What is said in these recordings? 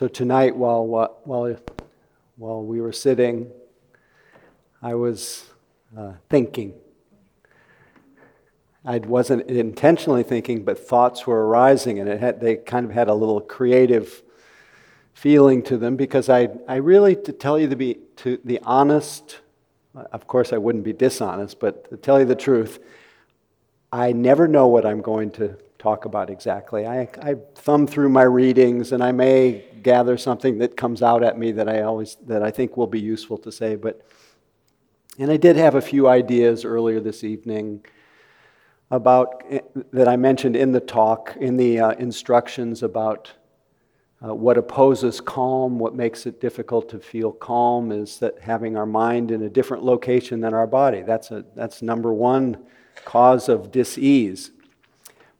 So tonight, while we were sitting, I was thinking. I wasn't intentionally thinking, but thoughts were arising, and they kind of had a little creative feeling to them, because I really, to tell you the honest, of course I wouldn't be dishonest, but to tell you the truth, I never know what I'm going to talk about exactly. I thumb through my readings, and I may gather something that comes out at me that I think will be useful to say. And I did have a few ideas earlier this evening about that I mentioned in the talk, in the instructions about. What opposes calm, what makes it difficult to feel calm, is that having our mind in a different location than our body. That's number one cause of dis-ease.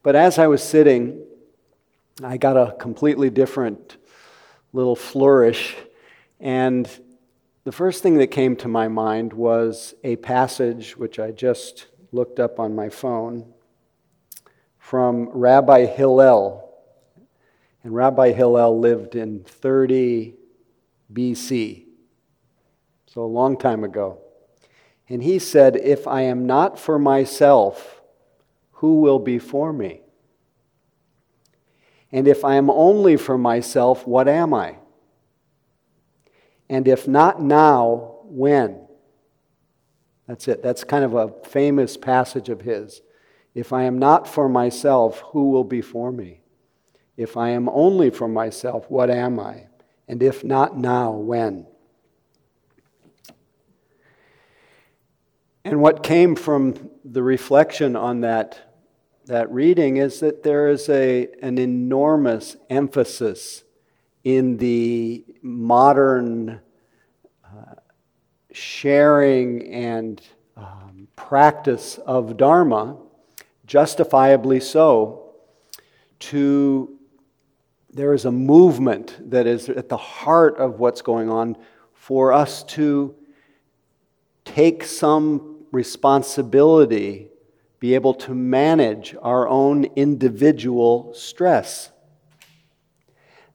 But as I was sitting, I got a completely different little flourish, and the first thing that came to my mind was a passage which I just looked up on my phone from Rabbi Hillel. And Rabbi Hillel lived in 30 BC, so a long time ago. And he said, "If I am not for myself, who will be for me? And if I am only for myself, what am I? And if not now, when?" That's it. That's kind of a famous passage of his. If I am not for myself, who will be for me? If I am only for myself, what am I? And if not now, when? And what came from the reflection on that reading is that there is an enormous emphasis in the modern sharing and practice of Dharma, justifiably so, There is a movement that is at the heart of what's going on for us to take some responsibility, be able to manage our own individual stress.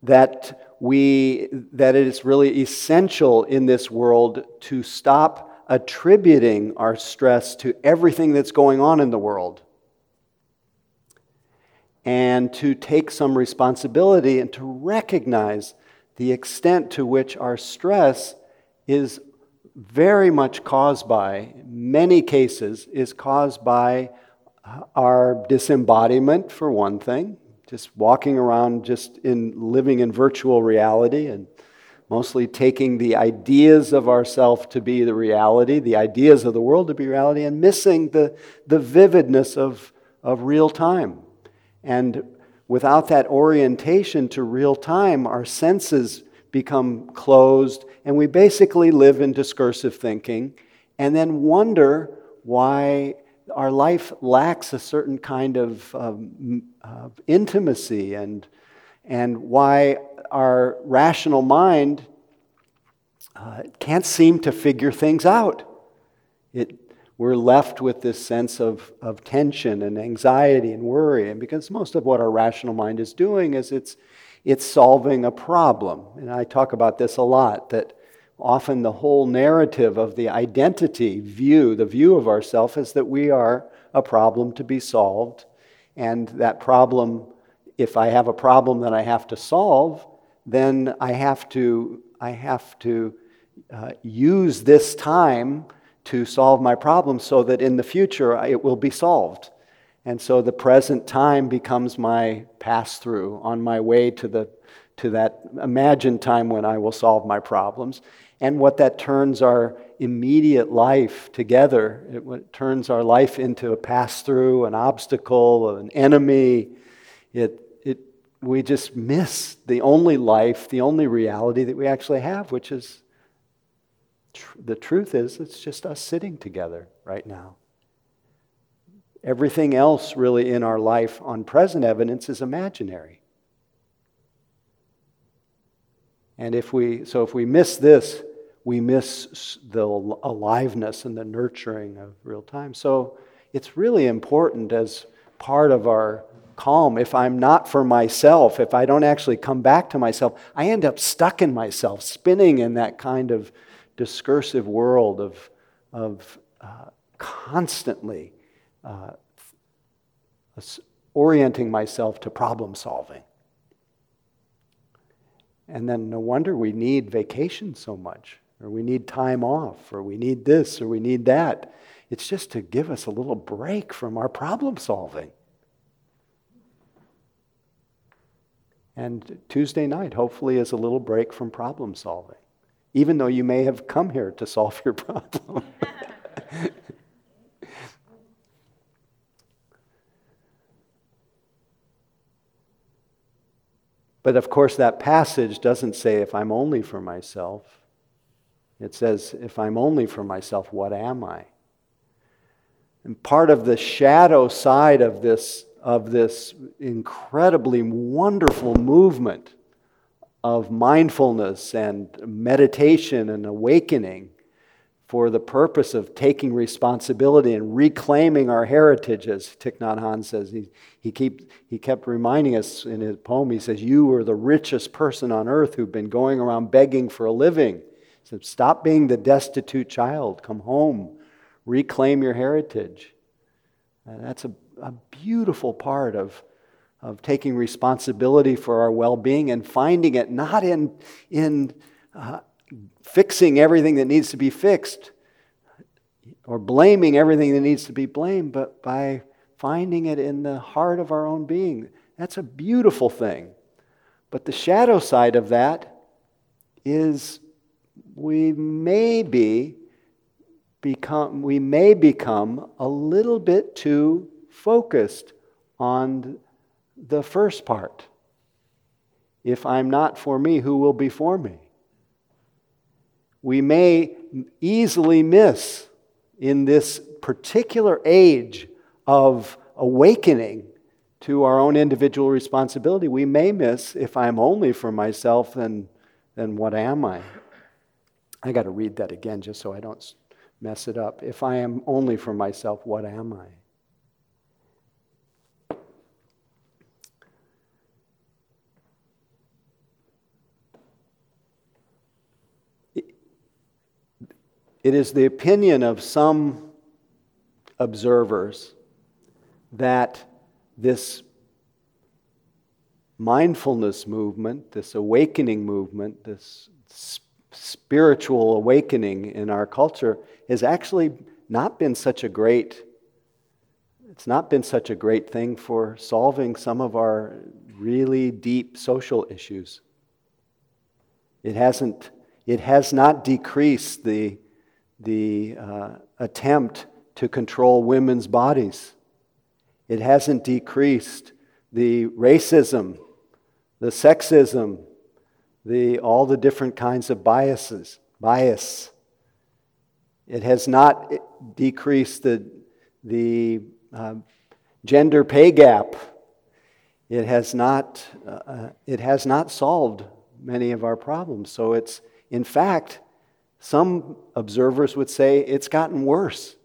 That it is really essential in this world to stop attributing our stress to everything that's going on in the world, and to take some responsibility and to recognize the extent to which our stress is very much caused by, in many cases, is caused by our disembodiment, for one thing, just walking around, living in virtual reality and mostly taking the ideas of ourself to be the reality, the ideas of the world to be reality, and missing the vividness of real time. And without that orientation to real time, our senses become closed, and we basically live in discursive thinking, and then wonder why our life lacks a certain kind of intimacy, and why our rational mind can't seem to figure things out. We're left with this sense of tension and anxiety and worry, and because most of what our rational mind is doing is it's solving a problem. And I talk about this a lot, that often the whole narrative of the identity view, the view of ourself, is that we are a problem to be solved, and that problem, if I have a problem that I have to solve, then I have to use this time to solve my problem so that in the future it will be solved. And so the present time becomes my pass-through on my way to that imagined time when I will solve my problems. And what that turns our immediate life together, it turns our life into a pass-through, an obstacle, an enemy. We just miss the only life, the only reality that we actually have, which is the truth is, it's just us sitting together right now. Everything else really in our life on present evidence is imaginary. And if we miss this, we miss the aliveness and the nurturing of real time. So it's really important as part of our calm, if I'm not for myself, if I don't actually come back to myself, I end up stuck in myself, spinning in that kind of discursive world of constantly orienting myself to problem solving. And then no wonder we need vacation so much, or we need time off, or we need this, or we need that. It's just to give us a little break from our problem solving. And Tuesday night, hopefully, is a little break from problem solving, even though you may have come here to solve your problem. But of course, that passage doesn't say, if I'm only for myself. It says, if I'm only for myself, what am I? And part of the shadow side of this incredibly wonderful movement of mindfulness and meditation and awakening for the purpose of taking responsibility and reclaiming our heritage, as Thich Nhat Hanh says. He kept reminding us in his poem, he says, you are the richest person on earth who've been going around begging for a living. He said, stop being the destitute child, come home, reclaim your heritage. And that's a beautiful part of taking responsibility for our well-being and finding it not in fixing everything that needs to be fixed or blaming everything that needs to be blamed, but by finding it in the heart of our own being. That's a beautiful thing. But the shadow side of that is we may become a little bit too focused on the first part. If I'm not for me, who will be for me? We may easily miss in this particular age of awakening to our own individual responsibility. We may miss, if I'm only for myself, then what am I? I got to read that again just so I don't mess it up. If I am only for myself, what am I? It is the opinion of some observers that this mindfulness movement, this awakening movement, this spiritual awakening in our culture has actually not been such a great thing for solving some of our really deep social issues. It has not decreased the attempt to control women's bodies. It hasn't decreased the racism, the sexism, all the different kinds of bias. It has not decreased the gender pay gap. It has not solved many of our problems. So it's, in fact, some observers would say it's gotten worse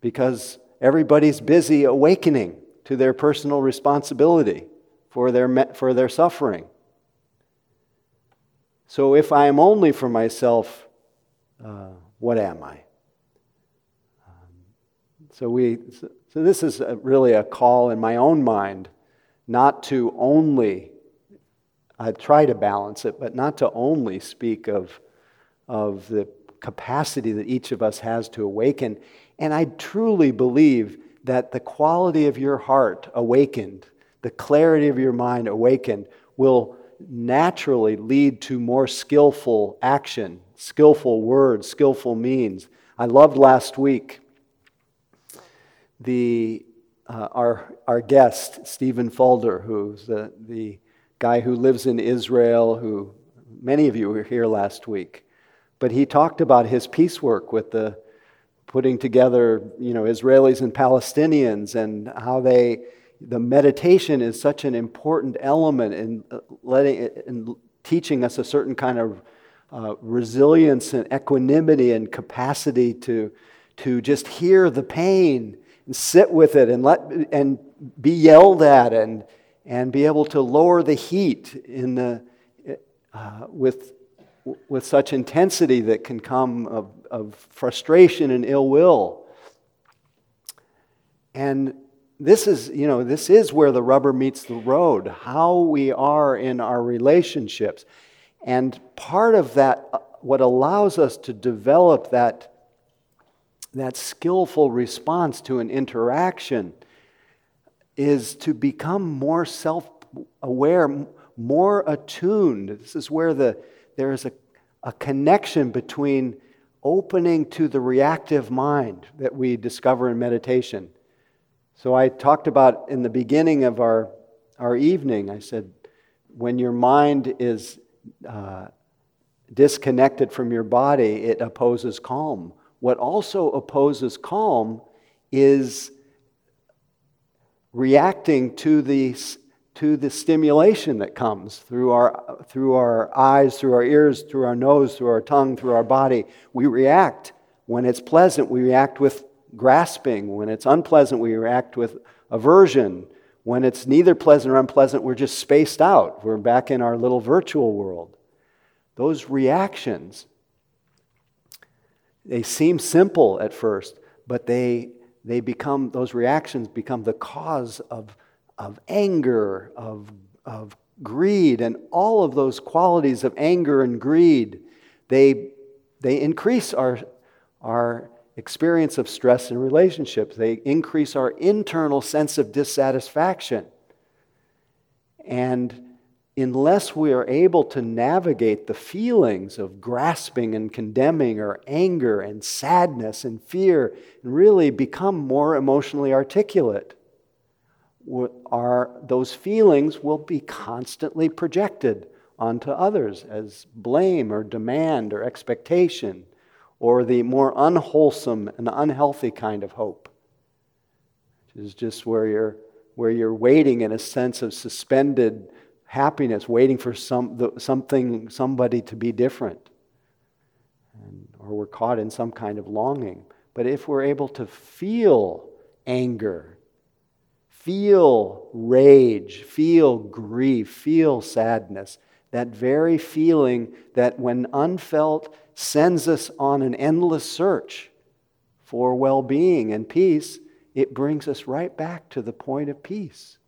because everybody's busy awakening to their personal responsibility for their suffering. So if I am only for myself, what am I? So this is really a call in my own mind not to only. I try to balance it, but not to only speak of the capacity that each of us has to awaken. And I truly believe that the quality of your heart awakened, the clarity of your mind awakened, will naturally lead to more skillful action, skillful words, skillful means. I loved last week our guest, Stephen Folder, who's the guy who lives in Israel, who many of you were here last week. But he talked about his peace work with the putting together, Israelis and Palestinians, and how the meditation is such an important element in teaching us a certain kind of resilience and equanimity and capacity to just hear the pain and sit with it and be yelled at and be able to lower the heat in the with such intensity that can come of frustration and ill will. And this is, you know, this is where the rubber meets the road, how we are in our relationships. And part of that, what allows us to develop that skillful response to an interaction is to become more self-aware, more attuned. This is where there is a connection between opening to the reactive mind that we discover in meditation. So I talked about in the beginning of our evening, I said, when your mind is disconnected from your body, it opposes calm. What also opposes calm is reacting to the stimulation that comes through our eyes, through our ears, through our nose, through our tongue, through our body. We react. When it's pleasant, we react with grasping. When it's unpleasant, we react with aversion. When it's neither pleasant or unpleasant, we're just spaced out. We're back in our little virtual world. Those reactions, they seem simple at first, but those reactions become the cause of anger, of greed, and all of those qualities of anger and greed, they increase our experience of stress in relationships. They increase our internal sense of dissatisfaction. And unless we are able to navigate the feelings of grasping and condemning or anger and sadness and fear and really become more emotionally articulate, those feelings will be constantly projected onto others as blame or demand or expectation, or the more unwholesome and unhealthy kind of hope, which is just where you're waiting in a sense of suspended happiness, waiting for somebody to be different, or we're caught in some kind of longing. But if we're able to feel anger, feel rage, feel grief, feel sadness, that very feeling that when unfelt sends us on an endless search for well-being and peace, it brings us right back to the point of peace.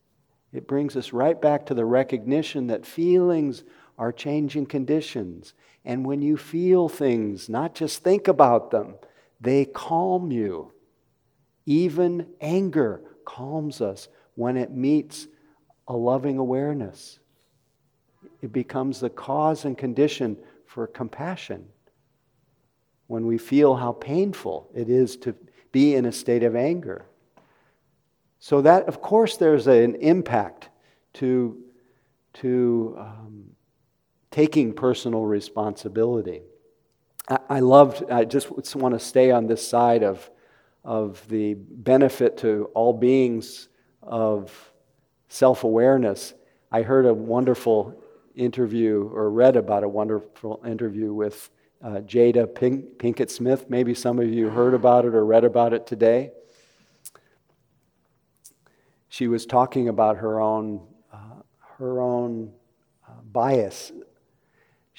It brings us right back to the recognition that feelings are changing conditions. And when you feel things, not just think about them, they calm you. Even anger calms us when it meets a loving awareness. It becomes the cause and condition for compassion. When we feel how painful it is to be in a state of anger. So that, of course, there's an impact to taking personal responsibility. I just want to stay on this side of the benefit to all beings of self-awareness. I heard a wonderful interview, or read about a wonderful interview with Jada Pinkett Smith. Maybe some of you heard about it or read about it today. She was talking about her own bias.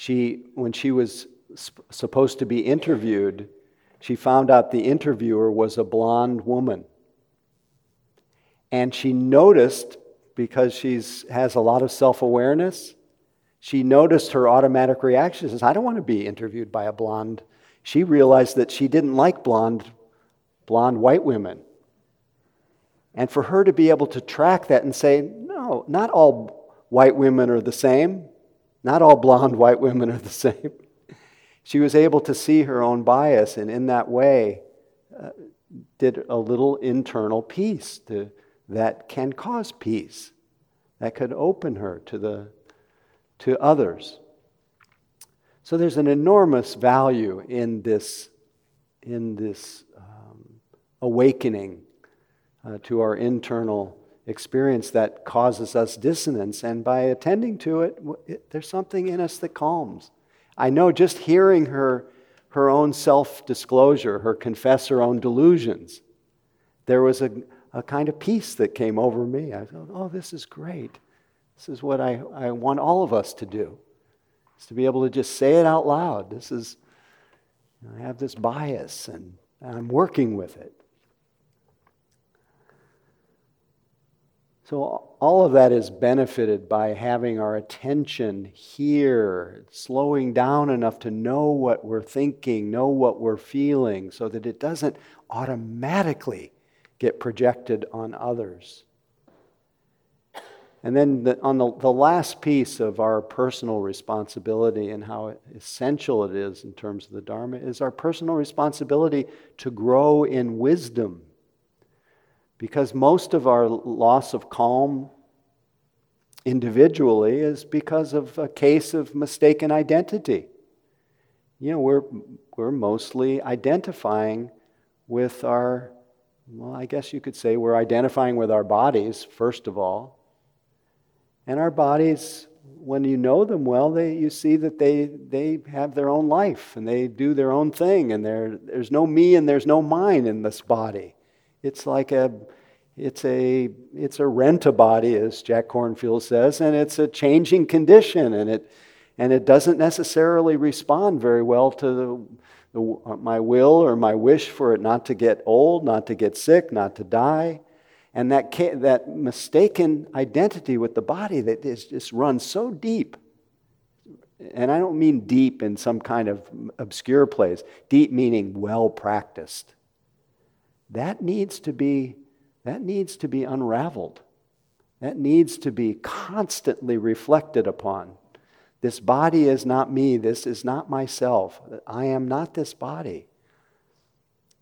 When she was supposed to be interviewed, she found out the interviewer was a blonde woman. And she noticed, because she has a lot of self-awareness, she noticed her automatic reaction. She says, I don't want to be interviewed by a blonde. She realized that she didn't like blonde white women. And for her to be able to track that and say, no, not all white women are the same. Not all blonde white women are the same. She was able to see her own bias, and in that way did a little internal peace that can cause peace, that could open her to others. So there's an enormous value in this awakening to our internal experience that causes us dissonance, and by attending to it, there's something in us that calms. I know just hearing her own self-disclosure, her confess her own delusions, there was a, a kind of peace that came over me. I thought, oh, this is great. This is what I want all of us to do, is to be able to just say it out loud. This is, I have this bias and I'm working with it. So all of that is benefited by having our attention here, slowing down enough to know what we're thinking, know what we're feeling, so that it doesn't automatically get projected on others. And then on the last piece of our personal responsibility and how essential it is in terms of the Dharma is our personal responsibility to grow in wisdom. Because most of our loss of calm individually is because of a case of mistaken identity. You know, we're mostly identifying with our, well, I guess you could say we're identifying with our bodies, first of all. And our bodies, when you know them well, you see that they have their own life and they do their own thing, and there's no me and there's no mine in this body. It's like it's a rent-a-body, as Jack Kornfield says, and it's a changing condition, and it doesn't necessarily respond very well to my will or my wish for it not to get old, not to get sick, not to die. And that mistaken identity with the body that just runs so deep. And I don't mean deep in some kind of obscure place. Deep meaning well practiced. That needs to be unraveled. That needs to be constantly reflected upon. This body is not me. This is not myself. I am not this body.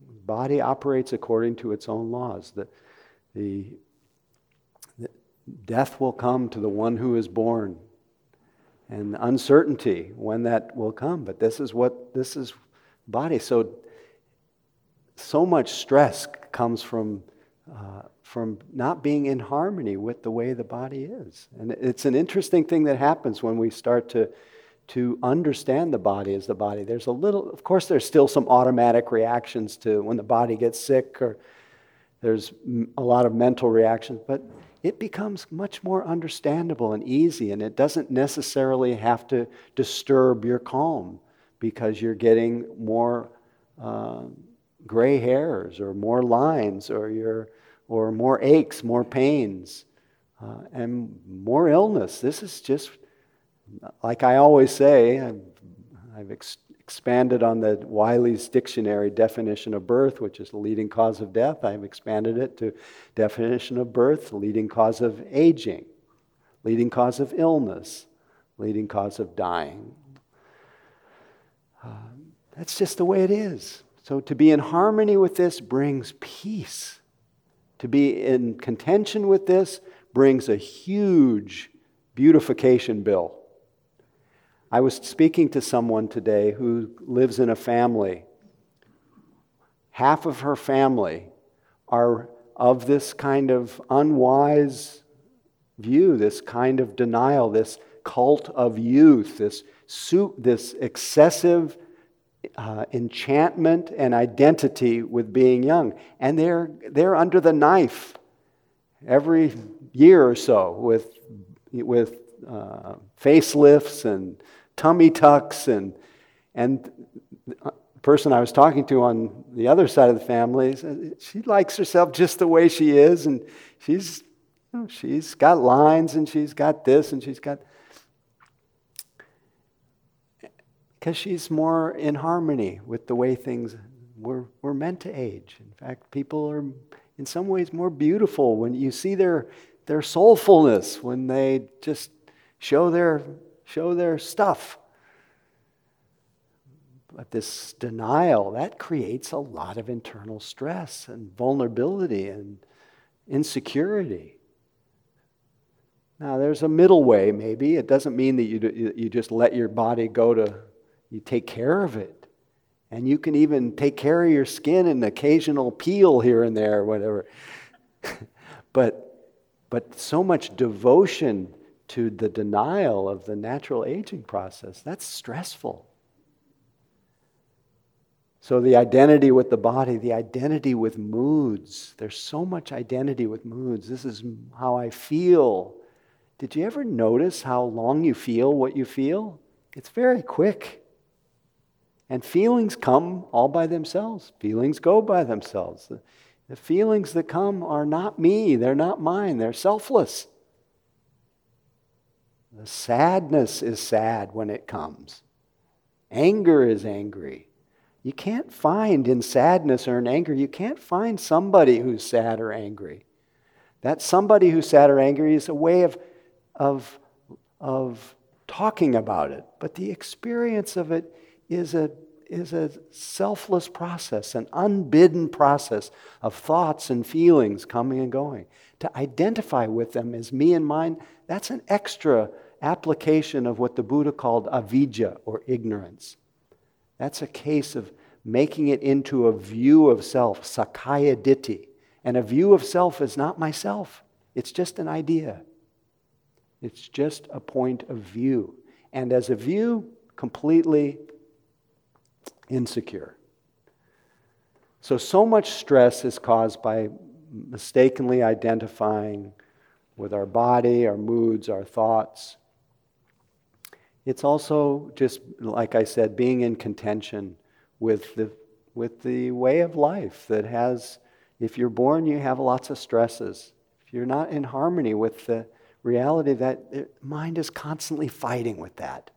The body operates according to its own laws. The death will come to the one who is born, and uncertainty when that will come. But this is body. So much stress comes from not being in harmony with the way the body is. And it's an interesting thing that happens when we start to understand the body as the body. There's a little, of course, there's still some automatic reactions to when the body gets sick, or there's a lot of mental reactions, but it becomes much more understandable and easy, and it doesn't necessarily have to disturb your calm because you're getting more gray hairs or more lines or more aches, more pains, and more illness. This is just, like I always say, I've expanded on the Wiley's Dictionary definition of birth, which is the leading cause of death. I've expanded it to definition of birth, leading cause of aging, leading cause of illness, leading cause of dying. That's just the way it is. So to be in harmony with this brings peace. To be in contention with this brings a huge beautification bill. I was speaking to someone today who lives in a family. Half of her family are of this kind of unwise view, this kind of denial, this cult of youth, this excessive enchantment and identity with being young. And they're under the knife every year or so with facelifts and tummy tucks, and the person I was talking to on the other side of the family, she likes herself just the way she is, and she's got lines, and she's got this, and she's got, because she's more in harmony with the way things we're meant to age. In fact, people are in some ways more beautiful when you see their soulfulness, when they just show their stuff. But this denial, that creates a lot of internal stress and vulnerability and insecurity. Now, there's a middle way, maybe. It doesn't mean that you just let your body go to, you take care of it. And you can even take care of your skin and occasional peel here and there, whatever. But so much devotion to the denial of the natural aging process, that's stressful. So the identity with the body, the identity with moods. There's so much identity with moods. This is how I feel. Did you ever notice how long you feel what you feel? It's very quick. And feelings come all by themselves. Feelings go by themselves. The feelings that come are not me. They're not mine. They're selfless. The sadness is sad when it comes. Anger is angry. You can't find in sadness or in anger, you can't find somebody who's sad or angry. That somebody who's sad or angry is a way of talking about it. But the experience of it is a selfless process, an unbidden process of thoughts and feelings coming and going. To identify with them as me and mine, that's an extra application of what the Buddha called avijja, or ignorance. That's a case of making it into a view of self, sakaya ditti. And a view of self is not myself. It's just an idea. It's just a point of view. And as a view, completely insecure. So much stress is caused by mistakenly identifying with our body, our moods, our thoughts. It's also just, like I said, being in contention with the way of life that has, if you're born, you have lots of stresses. If you're not in harmony with the reality, that mind is constantly fighting with that.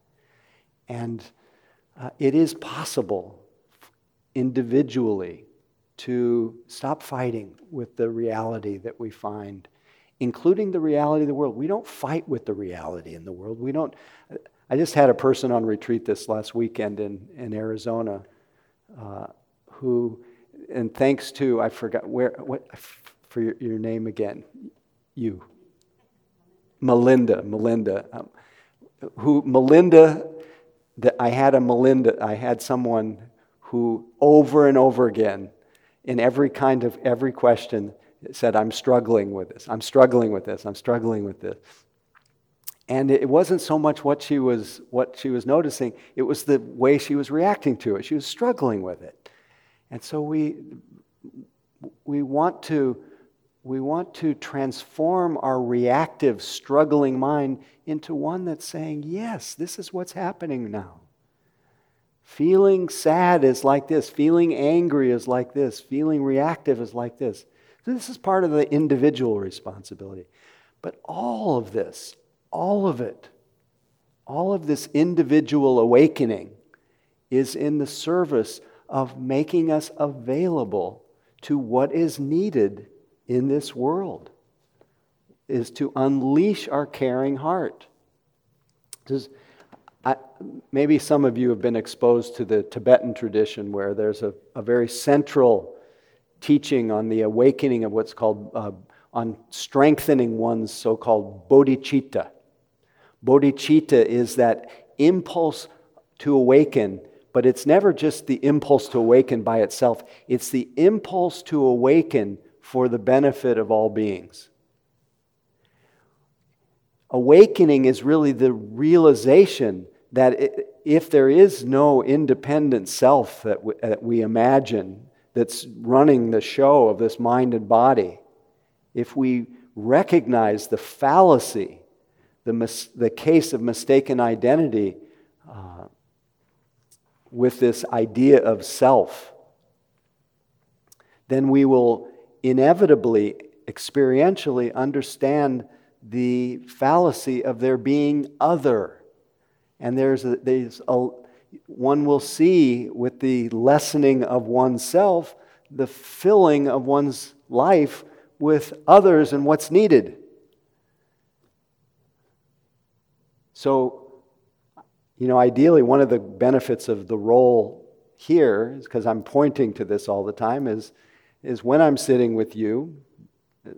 And it is possible individually to stop fighting with the reality that we find, including the reality of the world. We don't fight with the reality in the world. We don't. I just had a person on retreat this last weekend in Arizona who, and thanks to, I forgot where, what, for your name again, you, Melinda, I had someone who over and over again, in every question, said, I'm struggling with this. And it wasn't so much what she was noticing, it was the way she was reacting to it. She was struggling with it. And so we want to transform our reactive, struggling mind into one that's saying, yes, this is what's happening now. Feeling sad is like this. Feeling angry is like this. Feeling reactive is like this. This is part of the individual responsibility. But all of this individual awakening is in the service of making us available to what is needed in this world, is to unleash our caring heart. Maybe some of you have been exposed to the Tibetan tradition, where there's a very central teaching on the awakening of what's called, on strengthening one's so-called bodhicitta. Bodhicitta is that impulse to awaken, but it's never just the impulse to awaken by itself. It's the impulse to awaken for the benefit of all beings. Awakening is really the realization that if there is no independent self that we imagine that's running the show of this mind and body, if we recognize the fallacy, the case of mistaken identity with this idea of self, then we will inevitably, experientially understand the fallacy of there being other. And one will see with the lessening of oneself, the filling of one's life with others and what's needed. So, ideally, one of the benefits of the role here, because I'm pointing to this all the time, is when I'm sitting with you,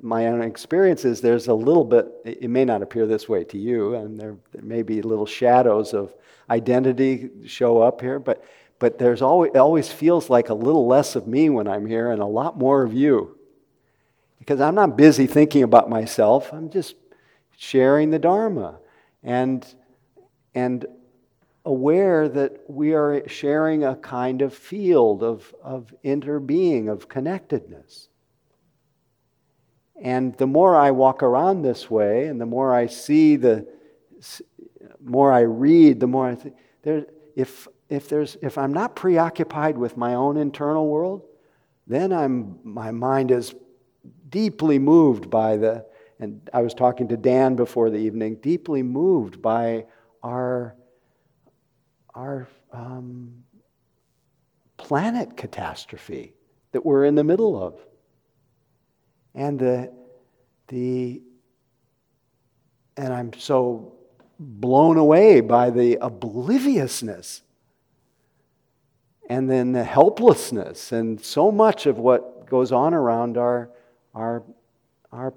my own experience is there's a little bit, it may not appear this way to you, and there may be little shadows of identity show up here, but there's always feels like a little less of me when I'm here and a lot more of you. Because I'm not busy thinking about myself, I'm just sharing the Dharma. And aware that we are sharing a kind of field of interbeing, of connectedness. And the more I walk around this way, and the more I see, the more I read, the more I think, if I'm not preoccupied with my own internal world, then my mind is deeply moved by and I was talking to Dan before the evening, deeply moved by our planet catastrophe that we're in the middle of. And and I'm so blown away by the obliviousness and then the helplessness and so much of what goes on around our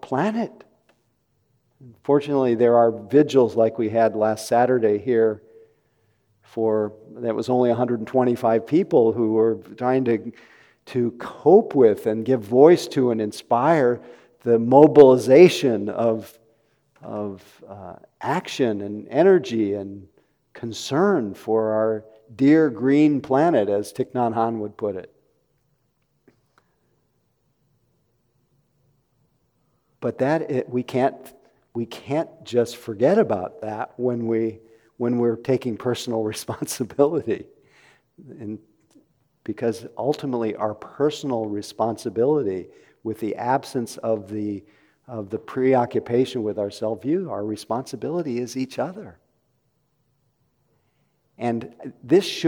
planet. Fortunately, there are vigils like we had last Saturday here that was only 125 people who were trying to cope with and give voice to and inspire the mobilization of action and energy and concern for our dear green planet, as Thich Nhat Hanh would put it. But we can't just forget about that when we're taking personal responsibility. Because ultimately our personal responsibility, with the absence of the preoccupation with our self-view, our responsibility is each other. And this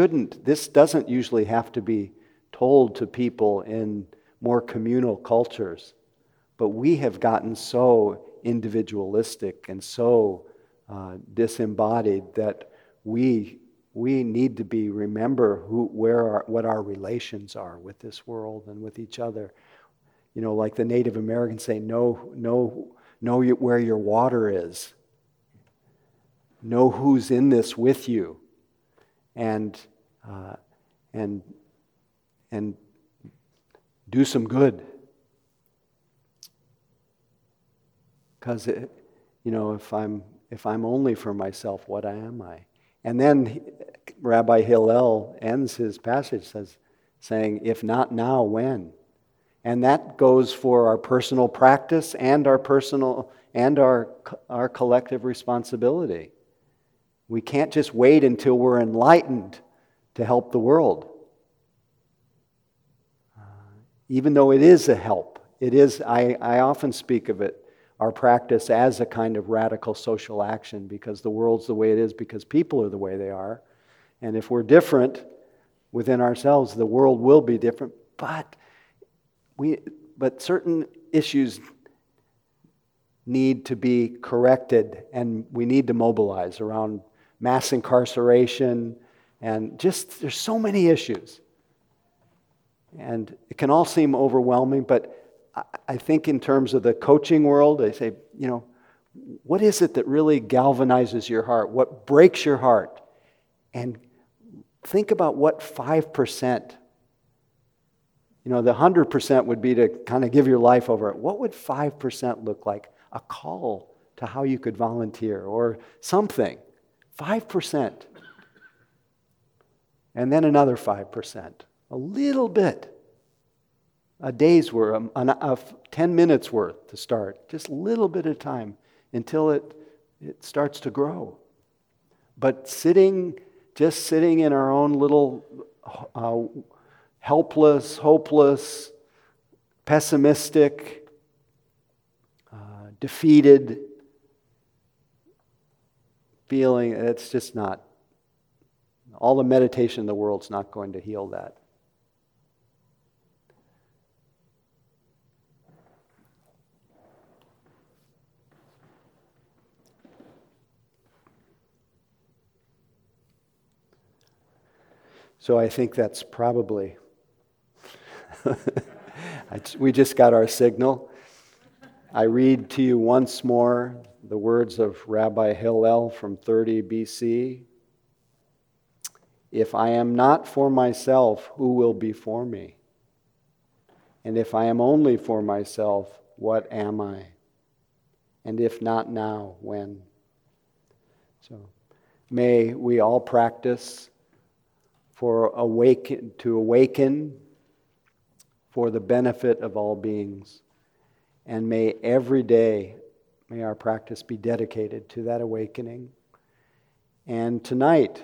doesn't usually have to be told to people in more communal cultures, but we have gotten so individualistic and so disembodied that we need to remember what our relations are with this world and with each other. You know, like the Native Americans say, know where your water is. Know who's in this with you, and do some good. Because if I'm only for myself, what am I? And then Rabbi Hillel ends his passage saying, if not now, when? And that goes for our personal practice and our collective responsibility. We can't just wait until we're enlightened to help the world. Even though it is a help. It is, I often speak of it, our practice as a kind of radical social action, because the world's the way it is, because people are the way they are. And if we're different within ourselves, the world will be different. But certain issues need to be corrected, and we need to mobilize around mass incarceration, and just there's so many issues. And it can all seem overwhelming, but I think in terms of the coaching world, they say, what is it that really galvanizes your heart? What breaks your heart? And think about what 5%, the 100% would be to kind of give your life over it. What would 5% look like? A call to how you could volunteer or something. 5%. And then another 5%. A little bit. A day's worth, 10 minutes worth to start, just a little bit of time until it starts to grow. But just sitting in our own little helpless, hopeless, pessimistic, defeated feeling, it's just not, all the meditation in the world's not going to heal that. So I think that's probably, we just got our signal. I read to you once more the words of Rabbi Hillel from 30 BC. If I am not for myself, who will be for me? And if I am only for myself, what am I? And if not now, when? So May we all practice to awaken for the benefit of all beings. And may every day, may our practice be dedicated to that awakening. And tonight,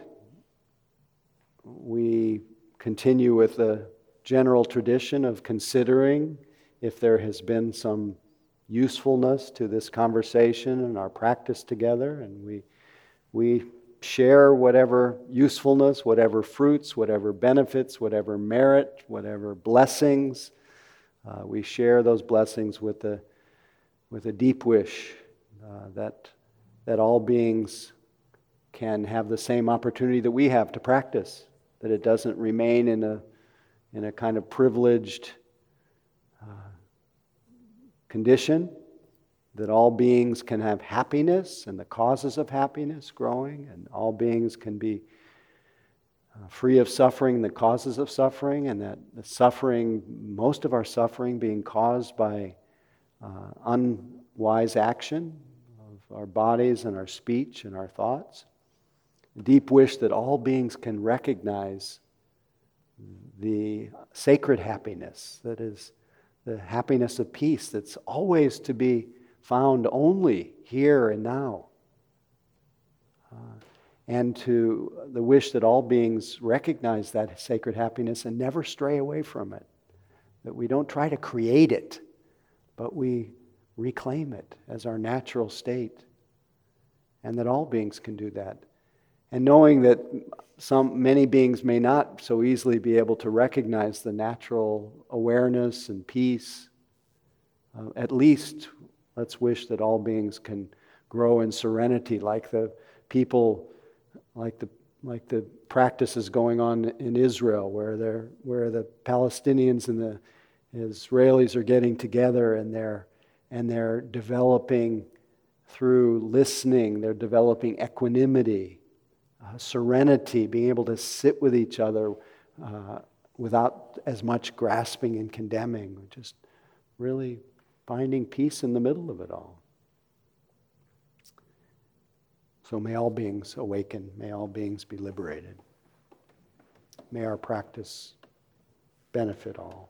we continue with the general tradition of considering if there has been some usefulness to this conversation and our practice together, and we share whatever usefulness, whatever fruits, whatever benefits, whatever merit, whatever blessings. We share those blessings with a deep wish that all beings can have the same opportunity that we have to practice, that it doesn't remain in a kind of privileged condition, that all beings can have happiness and the causes of happiness growing, and all beings can be free of suffering, the causes of suffering, and that the suffering, most of our suffering, being caused by unwise action of our bodies and our speech and our thoughts. A deep wish that all beings can recognize the sacred happiness that is the happiness of peace that's always to be found only here and now. And to the wish that all beings recognize that sacred happiness and never stray away from it. That we don't try to create it, but we reclaim it as our natural state. And that all beings can do that. And knowing that many beings may not so easily be able to recognize the natural awareness and peace, at least let's wish that all beings can grow in serenity, like the practices going on in Israel, where the Palestinians and the Israelis are getting together and they're developing through listening, they're developing equanimity. Serenity, being able to sit with each other without as much grasping and condemning, just really finding peace in the middle of it all. So may all beings awaken, may all beings be liberated. May our practice benefit all.